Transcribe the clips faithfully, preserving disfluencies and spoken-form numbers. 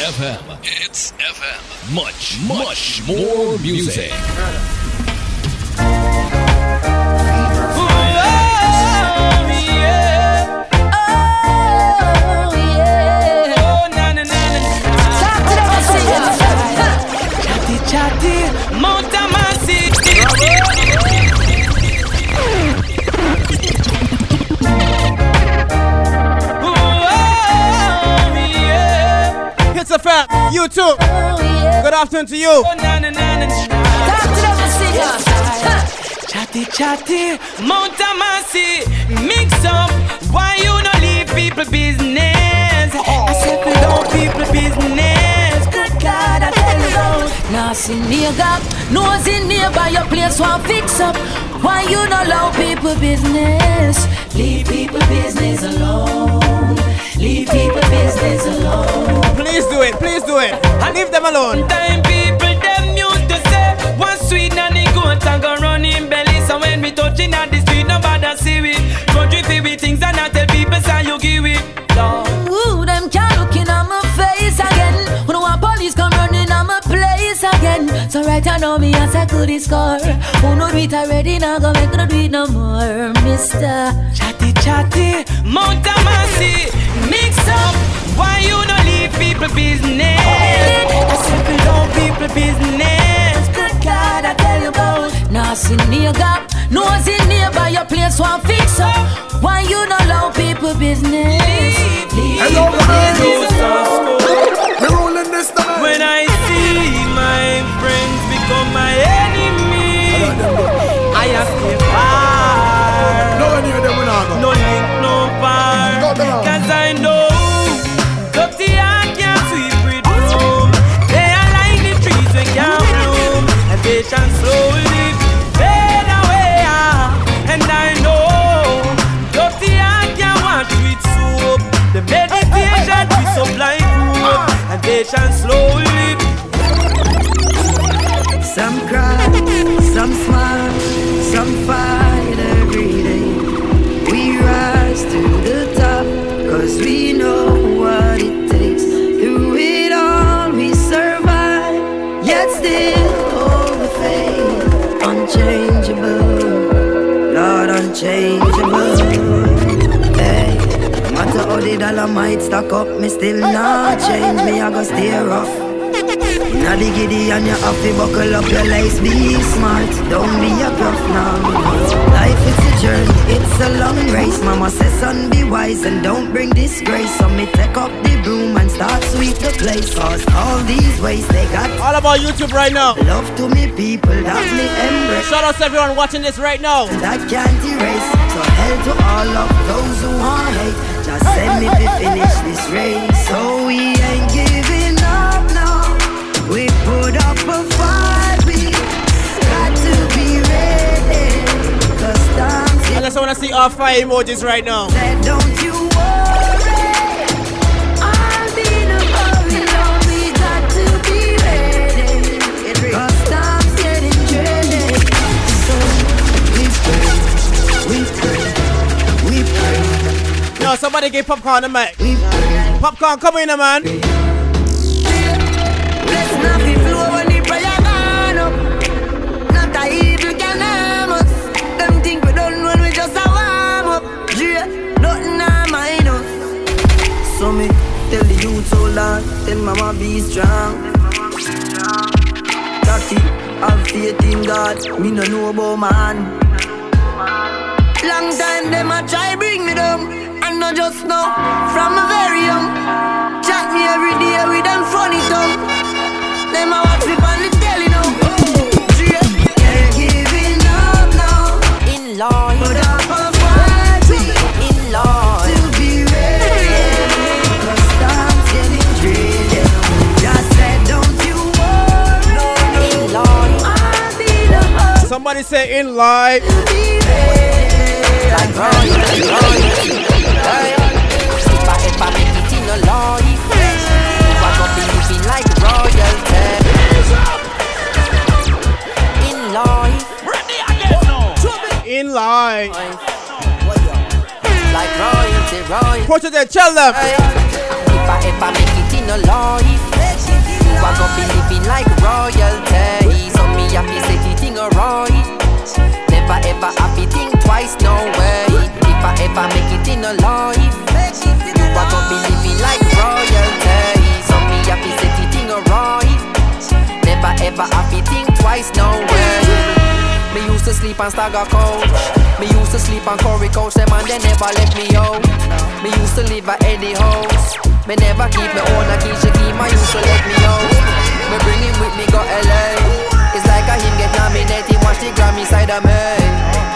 F M. It's F M. Much, much, much more music. You too. Good afternoon to you. Chatty, chatty, Montamasi. Mix up. Why you no leave people business? I said we don't people business. Good God, I tell you. Nothing near that. Nothing nearby your place. One fix up. Why you no love people business? Leave people business alone. Leave people business alone. Please do it, please do it. And leave them alone. Time people, them used to say, one sweet nanny goat and go running belly. So when we touching at the street, nobody see it. Country feel with things and I tell people, so you give it. Lord. Ooh, them can't looking at my face again. When I want police come running at my place again. So right I know me as I could score. Who no do it already, now go make no do it no more. Mister Chatty Chatty, Montamasi. Mix up, why you don't leave people business? I said we don't people business. Good God, I tell you about nothing near gap, nothing nearby your place. One fix up, why you don't love people business? Leave, leave hello, business. We're rolling this time. When I see my friends become my enemy, I have to fire. No one near them when I go. No link, no fire. Cause I know dirty hand can't sweep it home. They are like the trees when can't bloom, and they shall slowly fade away. And I know dirty hand can't wash with soap. The meditation is sublime food, and they shall slowly. Some cry, some smile, some fight every day. We rise to the cause we know what it takes. Through it all we survive, yet still hold the faith. Unchangeable, Lord, unchangeable. Hey, matter how the dollar might stack up, me still not change. Me I go stay rough. Now the giddy and you have to buckle up your lace. Be smart, don't be a bluff now. Life is it's a long race. Mama says son be wise and don't bring disgrace. So me take up the broom and start sweep the place. Cause all these ways they got all about YouTube right now. Love to me people that me embrace. Shout out to everyone watching this right now. That can't erase. So hell to all of those who want hate. Just send me to finish this race. So we ain't giving up now. We put up a fight. We got to be ready. Unless I want to see our fire emojis right now. Said, don't you worry, I'll be in a hurry, Lord, we got to be ready. Cause time's getting dreaded. So we pray, we pray, we pray. No, somebody give popcorn a mic. We pray. Popcorn, come in, man. Let's not be flow on the prayer man up. Not that evil can harm us. Them things we don't know, we just a warm up. Yeah, nothing on my nose. So me tell the youth so long, tell mama be strong. Tati, have faith in God, me no know about man. Long time them a try bring me down, and not just now, from a very young. Chat me every day with them funny tongue. Them a watch me on the telly now. Lord, put up a fight in Lord to be ready. Cause time's getting dreaded. Just said, don't you worry. In Lord, I'll be the host. Somebody say in life. To be ready. Like Lord, Lord, if I ever make it in a Lord, I gon' be living like royalty. In Lord. In line. Like royalty, royalty. Put it there, tell them. If I ever make it in a life, to sleep on Stagger Coach. Me used to sleep on Corey Coach. Them and they never let me out. Me used to live at Eddie house. Me never keep me own a Keisha Keem. I used to let me out. Me bring him with me got L A. It's like a him get nominated, he watch the Grammy side of me.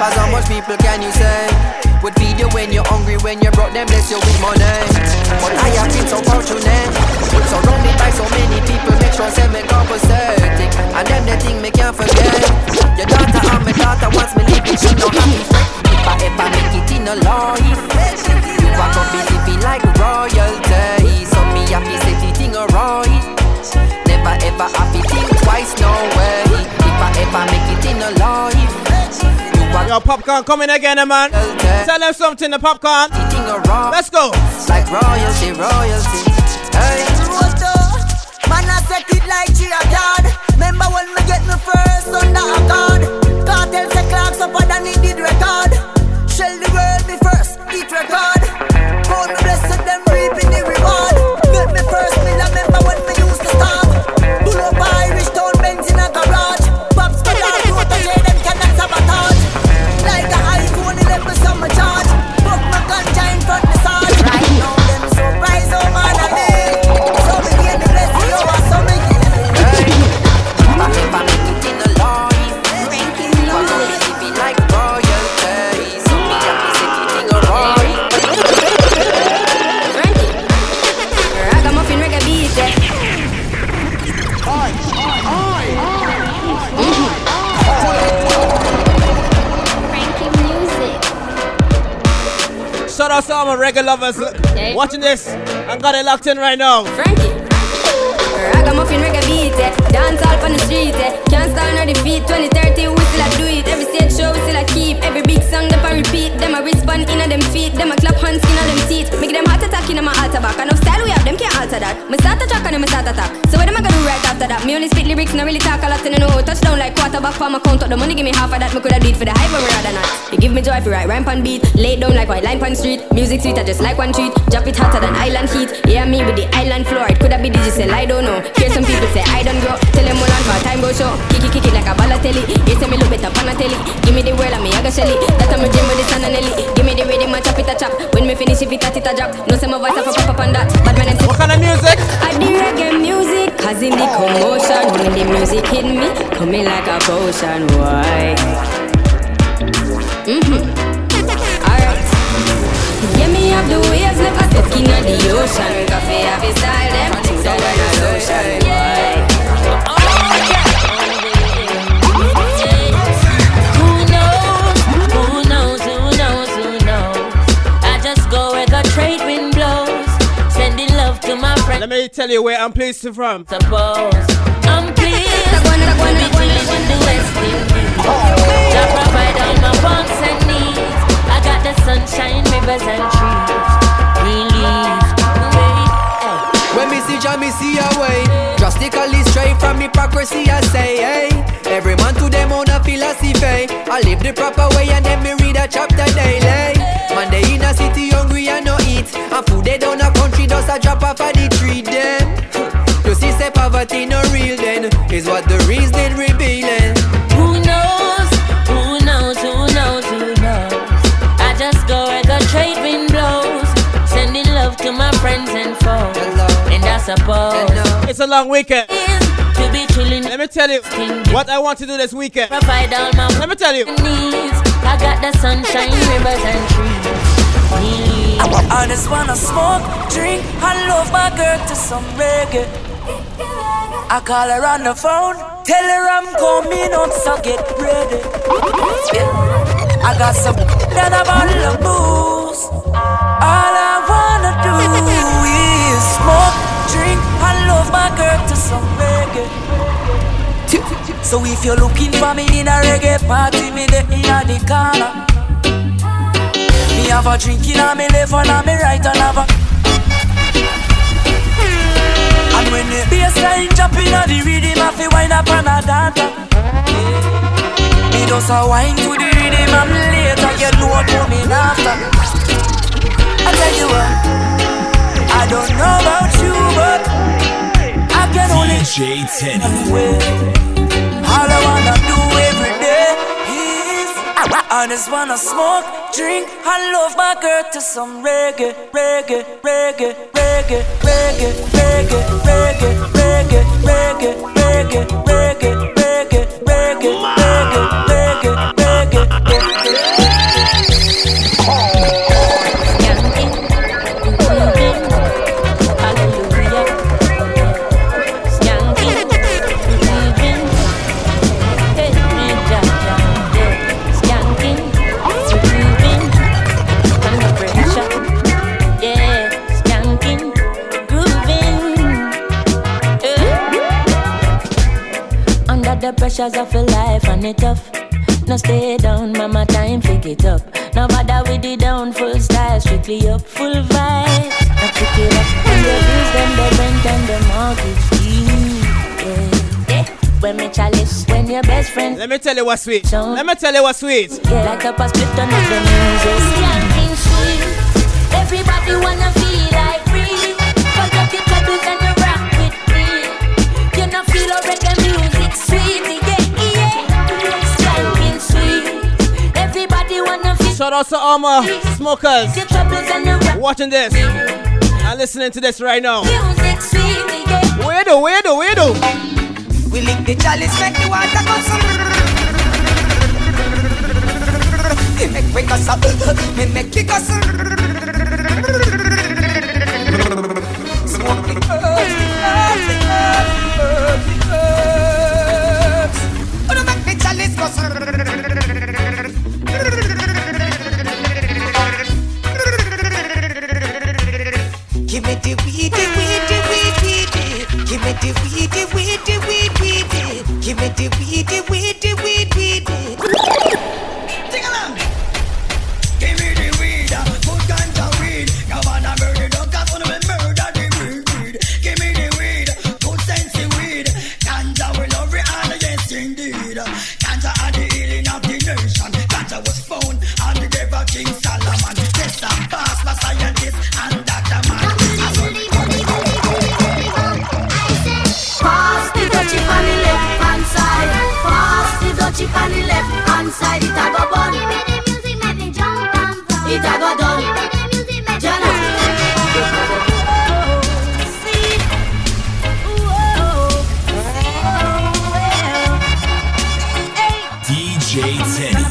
Cause how much people can you say would feed you when you're hungry, when you brought them bless you with money. But I have been so fortunate, surrounded by so many people, make sure say me compensating. And then the thing me can't forget, your daughter and my daughter wants me living, she no happy. If I ever make it in a life, you are gonna be living like royalty. So me happy set the thing alright. Never ever happy think twice, no way. If I ever make it in a life. Yo, Popcorn coming again, man. Tell them something, the Popcorn. Let's go. Like royalty, royalty. Hey. Man, I set it like she a god. Remember when me get me first under a card. Cartel say clocks up and I need it record. Shell the world me first, eat record. God bless them reaping the reward. Get me first, me remember when me used to start. Pull up Irish town Benz in a garage. Pops got out, you to say them cannot sabotage. Like a iPhone eleven summer charge. Book my ganja in front the side. Right now them surprise over the day. So we get the best you are, so we get the best. I keep on making the life. Ranking low. I'm gonna live it like royalty. So me happy sitting in a royalty. Shout out to all my reggae lovers okay. Watching this and got it locked in right now. Frankie, ragamuffin reggae beat, eh? Dance all on the street, eh? Can't stand on the feet. twenty thirty, we still a do it. Every stage show, we still a keep. Every big song, they a repeat. Them a wristband in on them feet. Them a clap hands in on them teeth. Make them heart attack in on my altar back. And of style we have, them can't alter that. Me start attack and them start attack. So what am I gonna do right after that? Me only spit lyrics, not really talk a lot. And I know touchdown like quarterback for my count up. The money give me half of that. Me coulda do it for the hype, but we rather not. You give me joy if you write rhyme on beat. Lay down like white line on street. Music sweet, I just like one treat. Drop it hotter than island heat. Yeah, me with the island floor. It coulda be digital, I don't know. Hear some people say I don't grow. Tell them all on for time go show. Kick it, kick it like a Balotelli. You say me look better pan a telly. Give me the world and me I go shelly. That I'm a gym with the sun and Nelly. Give me the rhythm and chop it a chop. When me finish if it a tit a drop. No say my voice up up up on that. But when I say what kind of music? I do reggae music. Cause in the commotion when the music hit me, coming like a potion. Why? Mm-hmm. Alright. Yeah, me up the waves like a stuck in the ocean. Coffee have his style them. So when I lotion, yeah. Oh yeah. Who knows, who knows, who knows, who knows. I just go where the trade wind blows. Sending love to my friends. Let me tell you where I'm pleased to from. Suppose I'm pleased when we dream in the West Indies. God provide all my wants and needs. I got the sunshine, rivers and trees. Believe. When me see Jah, me see a way. Drastically straight from hypocrisy, I say, hey. Every man to them own a philosophy. I live the proper way and then me read a chapter daily. Man, they in a city hungry and no eat. And food they down a country, does a drop off of the tree, then. You see, say poverty no real, then. Is what the reason revealing. Who knows, who knows, who knows, who knows. I just go where the trade wind blows. Sending love to my friends and foes. Hello. And I suppose Hello. It's a long weekend to be chilling. Let me tell you what I want to do this weekend. Provide all my Let me tell you needs. I got the sunshine, rivers and trees. I just wanna smoke, drink, and love my girl to some reggae. I call her on the phone, tell her I'm coming out, so get ready. Yeah. I got some then I bottle of booze. All I wanna do is smoke, drink, and love my girl to some reggae. So if you're looking for me in a reggae party, me there in the corner. Me have a drink in a me left and a me right and have a. And when the bassline jump in a the rhythm, I feel wind up and a dance. Me does a wine to the rhythm and later you know what coming after. I tell you what, I don't know about you but I can only D J Tenny. All I wanna do every day is I just wanna smoke, drink, and love my girl to some reggae, reggae, reggae, reggae, reggae, reggae, reggae, reggae, reggae, reggae, reggae, reggae, reggae, reggae, reggae, reggae. The pressures of your life and it tough. Now stay down, mama, time pick it up. Now bother with the down, full style, strictly up, full vibe. Now pick it up. And the bills, them the rent and the mortgage deep, yeah. Yeah. When me chalice, when your best friend. Let me tell you what's sweet. Don't. Let me tell you what's sweet. Yeah, like a past drift on the music. Skanking sweet. Everybody wanna feel like free. Forget your troubles and you rock with me. You not feel a reggae music. Shout out to all my smokers watching this and listening to this right now. Weirdo, weirdo, weirdo. We lick the chalice, make the water come some. We make we cuss up, we make we cuss. Smoke the earth, the earth, the earth, the earth. Give me the weed, the weed, the weed, weed. Give me the weed, the weed, the weed, weed. Give me the weed, the weed, the weed, weed. Sing along. Give me the weed, good kinds of weed. Come on, I burn it up, cause I'm gonna murder the weed. Give me the weed, good sense of weed. Ganja we love it, and yes indeed. Ganja are the healing of the nation. Ganja was found on the grave of King Solomon. Test and pass, my scientist and doctor man. Chip on the left hand side, it a go burn. Give me the music, make me jump and burn. It a go down. Give me the music, make me jump and burn. D J Tenny.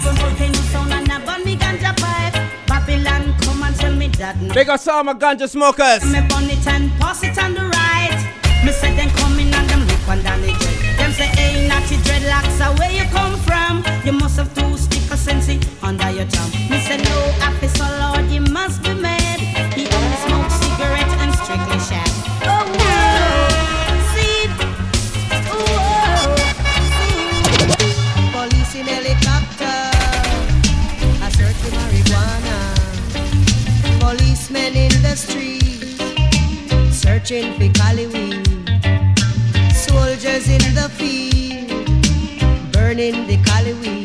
Big us all my ganja smokers. Me burn it and pass it on the right. Me say them coming and them look and down the jail. Them say, hey, naughty dreadlocks, where you come from? You must have two stick of sensi under your tongue. Me say, no, happy so Lord, you must be mad. He only smokes cigarettes and strictly shag. Oh, whoa, see, whoa, see. Police in helicopter, I search for marijuana. Policemen in the street, searching for Cali weed. Soldiers in the field, burning the Cali weed.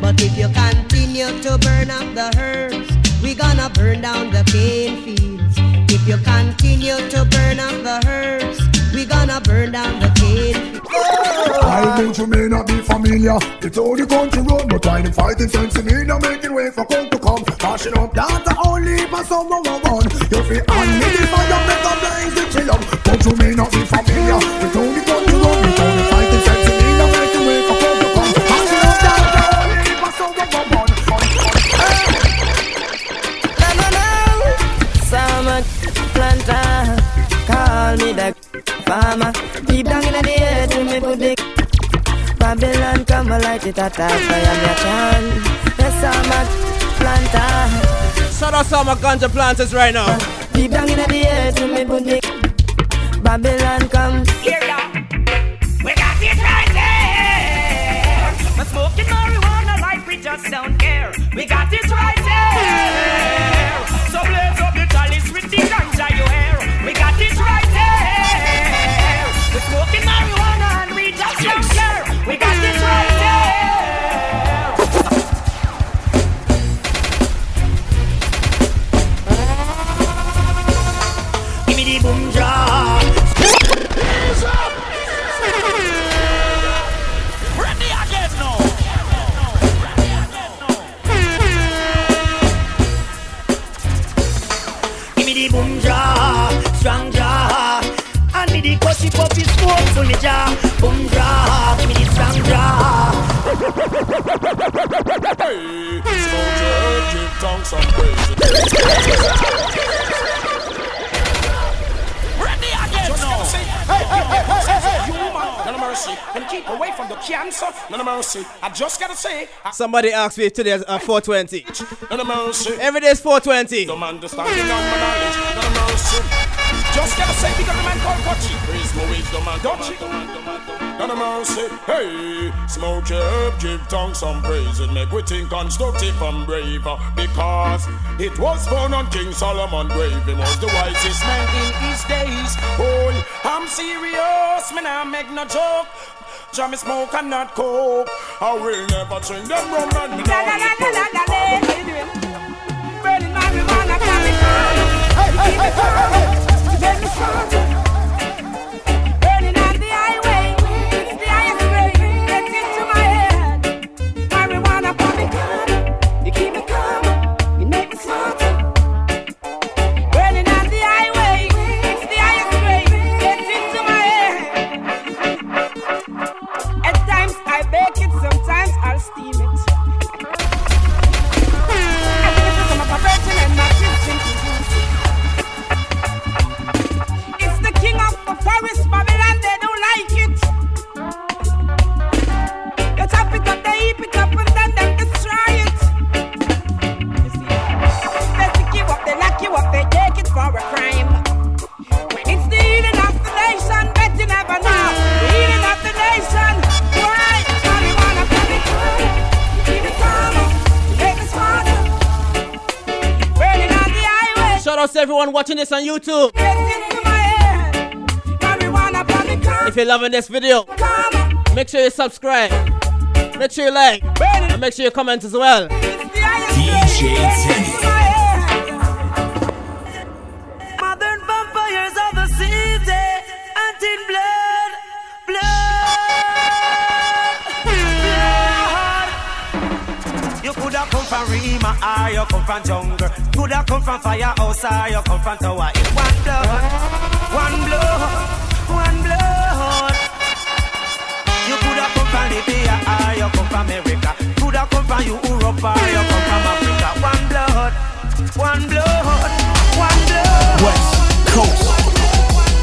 But if you continue to burn up the herbs, we gonna burn down the cane fields. If you continue to burn up the herbs, we gonna burn down the cane fields. I know you may not be familiar, it's all the country road, but trying to fight it sense in me, now making way for come to come. Cashing up that the only for someone one. You feel unneeded for your better days, the chill up. But you may not be familiar, it's all the country road, but trying to fight it sense in me, now making way for come to come. Cashing up that the only for someone one. No, no, no, so much planter, call me the farmer. Deep down in the earth, we make good dick. Babylon come alight, it attack by a merchant. There's so much planter. Shout out to my ganja planters right now. Deep down in the earth, we make good dick. Babylon come. Here we are. We got it right there. We're smoking marijuana like we just don't care. We got it right there. So blaze up the chalice with the ganja you hear. We got it right there. We're smoking marijuana and we just don't care. We got this right there. Give me the boom drop. with the cushy puppy smoke full me jaw. Boom draw, give me the song draw. Hey, smoke your give tongue some praise. Ready again now. Hey, hey, hey, hey, hey, you woman, no mercy. And keep away from the cancer, no mercy. I just gotta say. I Somebody asked me if today's uh, four twenty. No mercy. Every day's four twenty. Don't understand the number knowledge, no mercy. Just gotta say, because the man called Gucci. Praise my wage, the man, Gucci. None of man say, hey, smoke your herb, give tongue some praise. It make we think constructive and braver. Because it was born on King Solomon's grave. He was the wisest man in his days. Oh, I'm serious, man, I make no joke. Jammy smoke and not coke. I will never drink them rum and me down with coke. Burning on the highway, it's the highest rate. Gets into my head. Marijuana put me calm, you keep me calm, you make me smarter. Burning on the highway, it's the highest rate. Gets into my head. At times I bake it, sometimes I'll steam it. I think this is my profession and my teaching. Forest Babylon, they don't like it. They chop it up, they heap it up, and then they destroy it. They stick you up, they lock you up, they take it for a crime. When it's the healing of the nation, bet you never know. The healing of the nation, why? Marijuana, put it good, keep it calm, make it smarter. Burning on the highway. Shout out to everyone watching this on YouTube. If you're loving this video, make sure you subscribe, make sure you like, and make sure you comment as well. D J Tenny. Modern vampires of the city, and in blood, blood, blood. You could have come from Rima, you come from jungle. Could have come from firehouse, you come from tower. It's one blood, one blood, one blood. You coulda come from Libya, ah, you come from America. Coulda come from Europe, ah, you come from Africa. One blood, one blood, one blood. West Coast,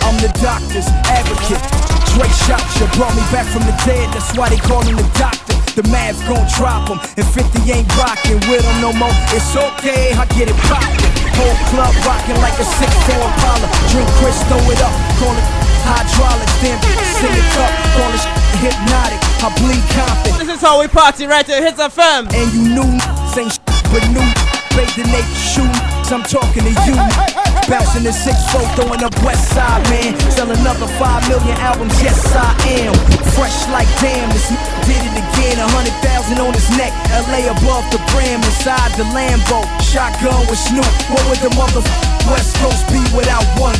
I'm the doctor's advocate. Dre Shotcha brought me back from the dead, that's why they call him the doctor. The Mavs gon' drop him, and fifty ain't rockin' with him no more. It's okay, I get it poppin'. Whole club rockin' like a six four Impala. Drink Chris, throw it up, call it hydraulic, then sing it up, all this shit hypnotic, I bleed confident. This is how we party right there, H I T Z F M. And you knew, same shit, but new, bathing they shoot, I'm talking to you. Bouncing the six four, throwing up West Side, man. Sell another five million albums, yes I am. Fresh like damn, this n- did it again. one hundred thousand on his neck, L A above the brim, inside the Lambo. Shotgun with Snoop, what would the mother West Coast be without one?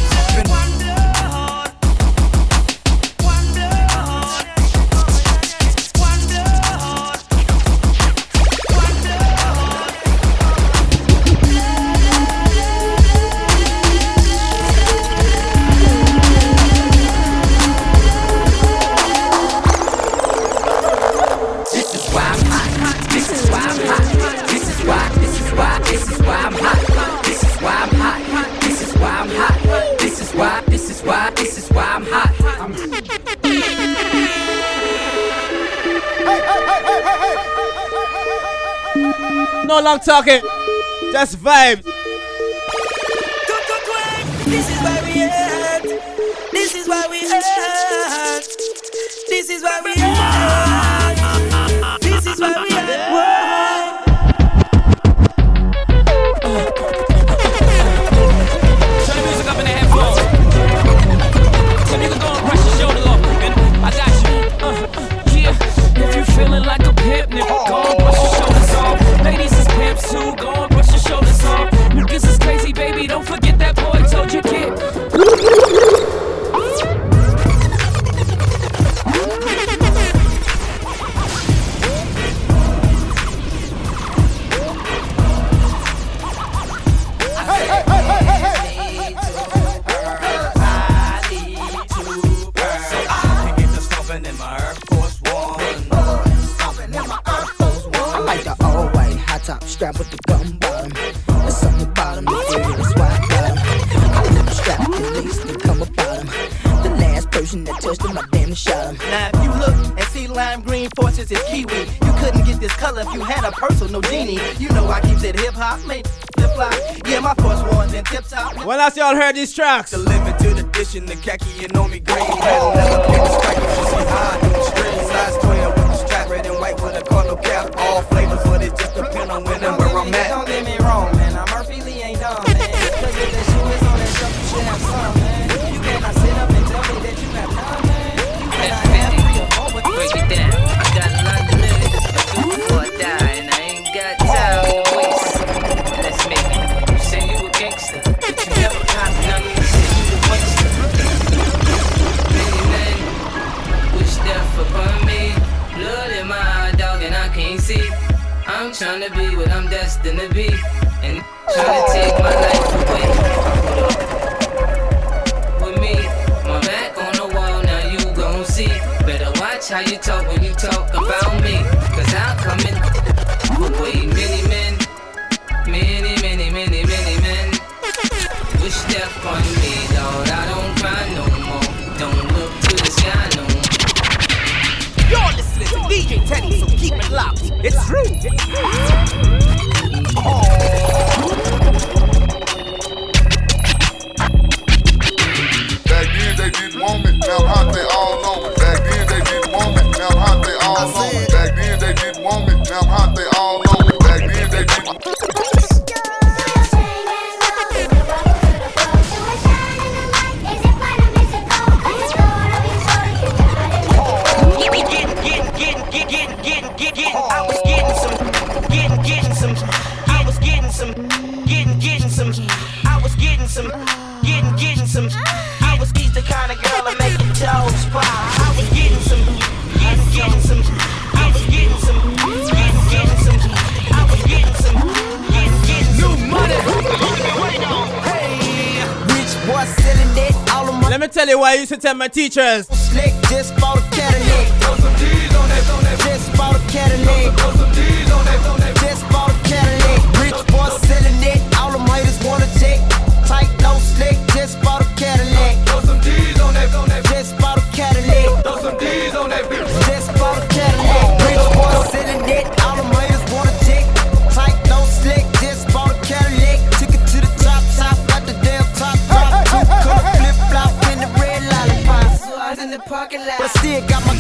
No long talking, just vibes. This is why we at. This is why we at. This is why we at. This is why we at. Turn the music up in the headphones. Some niggas gonna brush your shoulder off, man. I got you. Uh, yeah, if you feeling like a pimp, nigga, go and brush your shoulders off. Ladies. Too, go and brush your shoulders off. Niggas is crazy, baby. Don't forget that boy told you, kid. person that touched him, I damn shot him. Now if you look and see lime green forces is kiwi, you couldn't get this color if you had a personal genie. You know I keep that hip hop, man. Yeah, my force ones and tip top. Well, as y'all heard these tracks, the limit to the dish in the khaki, you know me green. Metal never pick the strike, you see high through the street. Size twelve with the strap, red and white with a color cap. All flavors, but it just depends on when and where I'm at. Don't get me wrong, man, I'm Murphy Lee, ain't dumb, man. Cause if that shoe is on that stuff, you should have some, man. You cannot sit up and tell me that you have none, man. You cannot have three or four with me. Break it down, I got a lot to live, before I die, and I ain't got time to waste. You say you a gangster, but you never got nothing. You say you a waster. Many men wish death upon me. Blood in my eye, dog, and I can't see. I'm tryna be what I'm destined to be, and tryna take my life away. With me, my back on the wall, now you gon' see. Better watch how you talk when you talk about me, cause I'll come in with many men. Many, many, many, many men wish death on me, dawg. I don't cry no more. Don't look to the sky no more. You're listening to D J Tenny, so keep it locked. It's true. It's true. Oh. Back then they didn't want me. Now hot they all know me. Back then they didn't want me. Now hot they all know me. Back then they didn't want me. Now hot they all know me. Back then they didn't. Let me tell you why I used to tell my teachers. Slick just bought a Cadillac. Just bought a Cadillac. Just bought a Cadillac. Rich boy selling it. All them haters wanna check. Tight, no slick. Just bought a Cadillac. Throw some D's on that. Just bought a Cadillac. Throw some D's on that bitch. Just bought a Cadillac. Rich boy selling it. All them haters wanna check. Tight, no slick. Just bought a Cadillac. Took it to the top, top, got the damn top, top, top. In the parking lot. But I still got my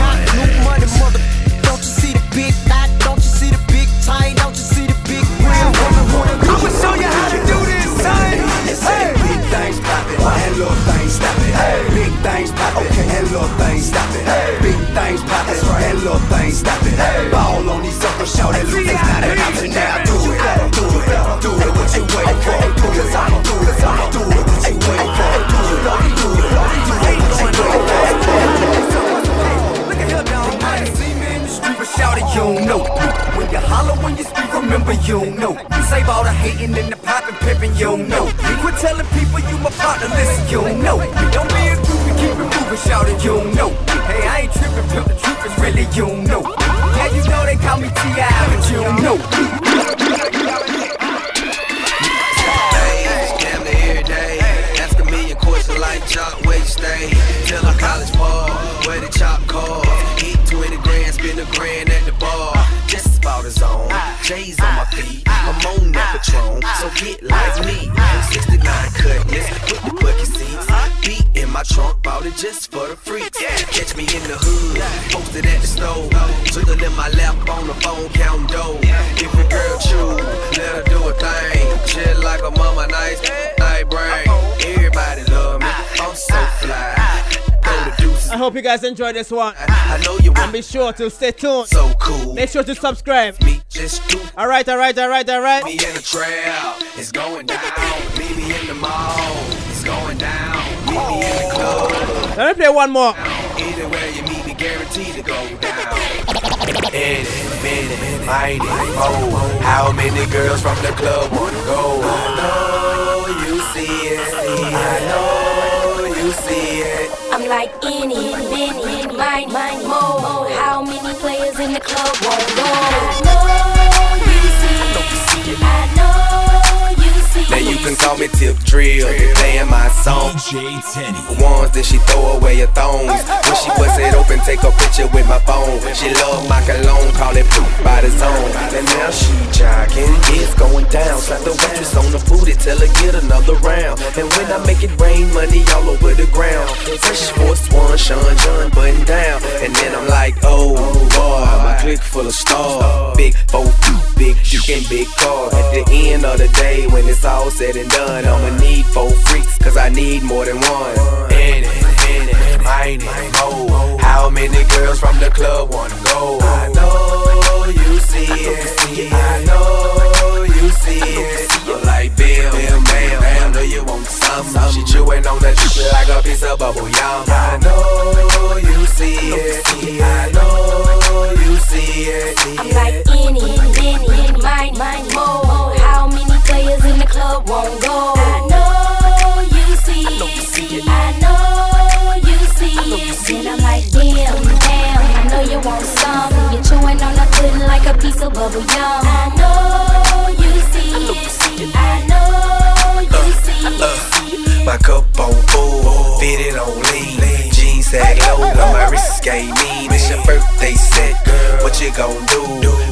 hot new money, mother. Don't you see the big knot? Don't you see the big tie? Don't you see the big wheel? I'ma show you how to do this, son. Hey, big things poppin' and little things stoppin'. Hey, big things poppin' and little things stoppin'. Hey, big things poppin' and little things stoppin'. Hey, ball on these suckers, shout it, look, it's not an option. Now do it, do it, do it. What you waitin' for? Do it, do it, do it. What you waitin' for? Do it, do it. Shout it, you don't know. When you holler, when you speak, remember you don't know. You save all the hating and the poppin', pimpin', you don't know. You quit telling people you my partner, listen, you don't know. Don't be a groupie, keep it moving, shout it, you don't know. Hey, I ain't trippin', pimp the truth is really, you don't know. Yeah, you know they call me T I, but you don't know. Days, gambling every day. Ask a million questions like job, where you stay. Tell a college ball, where the chop call. Eat twenty grand, spend a grand at the bar. Just about a zone, J's on my feet. I'm on that Patron, so get like me. sixty-nine cutness with the bucket seats. Beat in my trunk, bought it just for the freaks. Catch me in the hood, posted at the store. Twiddling in my lap on the phone, counting dough. If a girl choose, let her do a thing. Shit like a mama, nice, night brain. Everybody love me, I'm so fly. I hope you guys enjoy this one. I, I know you and be sure to stay tuned. So cool. Make sure to subscribe. Alright, alright, alright, alright. Me in the trail, it's going down. Meet me in the mall, it's going down. Meet me in the club. Let me play one more. Either way you meet me, guaranteed to go down. Any minute, mighty, oh. How many girls from the club wanna go? I know you see it. I know you see it. I'm like any, many, mine, mine, mo. How many players in the club won't go? I know you see it. I know you see it. can call me Tip Drill. They playin' my song. Ones that she throw away her thongs. When she bust it open, take a picture with my phone. She love my cologne, call it poop by the zone. And now she jogging, it's going down. Slap the waitress on the booty, tell her get another round. And when I make it rain, money all over the ground. Fresh Force One, Sean John, button down. And then I'm like, oh boy, my click full of stars. Big four feet, big chicken, big car. At the end of the day, when it's all said and done, I'ma need four freaks, cause I need more than one. In it, in it, mine it, mo. How many girls from the club wanna go? I know you see it, I know you see it. You're like Bill, Bill, Bill, Bill, do you want some? She chewing on the chip like a piece of bubble yum. I know you see it, I know you see it. I'm like in it, in it, mine, mine, mo. How many players in the club won't go? I know you see it, I know you see it. And I'm like, damn, damn, I know you want some. You're chewing on a pudding like a piece of bubble yum. I know you see it, I know you see it. My cup on full, fitted on lean. Jeans sag low, on my wrist ain't mean. It's your birthday set, girl, what you gon' do?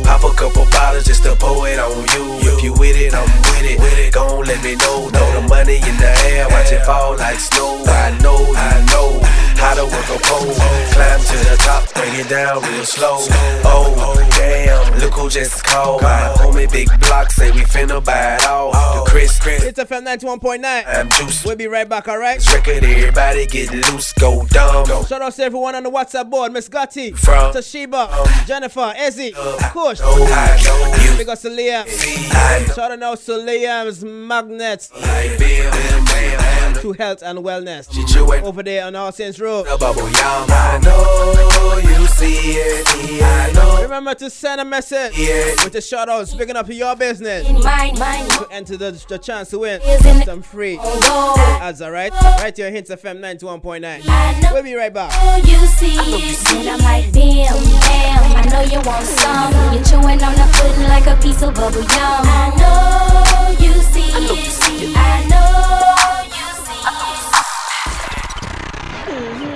Pop a couple bottles just to pour it on you. If you with it, I'm with it, with it. Gon' let me know. Throw the money in the air, watch it fall like snow. I know, I know how to work a pole. Climb to the top, break it down real slow. Oh, damn, look who just called. My homie Big Block say we finna buy it all. The Chris Chris. It's H I T Z ninety-one point nine. I'm Juice. We'll be right back, alright? This record, everybody get loose, go dumb. Go. Shout out to everyone on the WhatsApp board. Miss Gotti, from Toshiba, um, Jennifer, Ezzy, Kush. Big up to Liam. Shout out to Liam's Magnets. Like Bill, Bill, Bill, Bill. To health and wellness. She over there on All Saints Road. I know you see it. I know. Remember to send a message yeah. with a shout out, speaking up your business. Mine, mine. To enter the, the chance to win some free ads, alright? Right to your H I T Z F M ninety-one point nine. We'll be right back. I know you see it. I'm like, damn, damn. I know you want some. You're chewing on the pudding like a piece of bubble yum. I know you see it. I know you see it. Mm-hmm.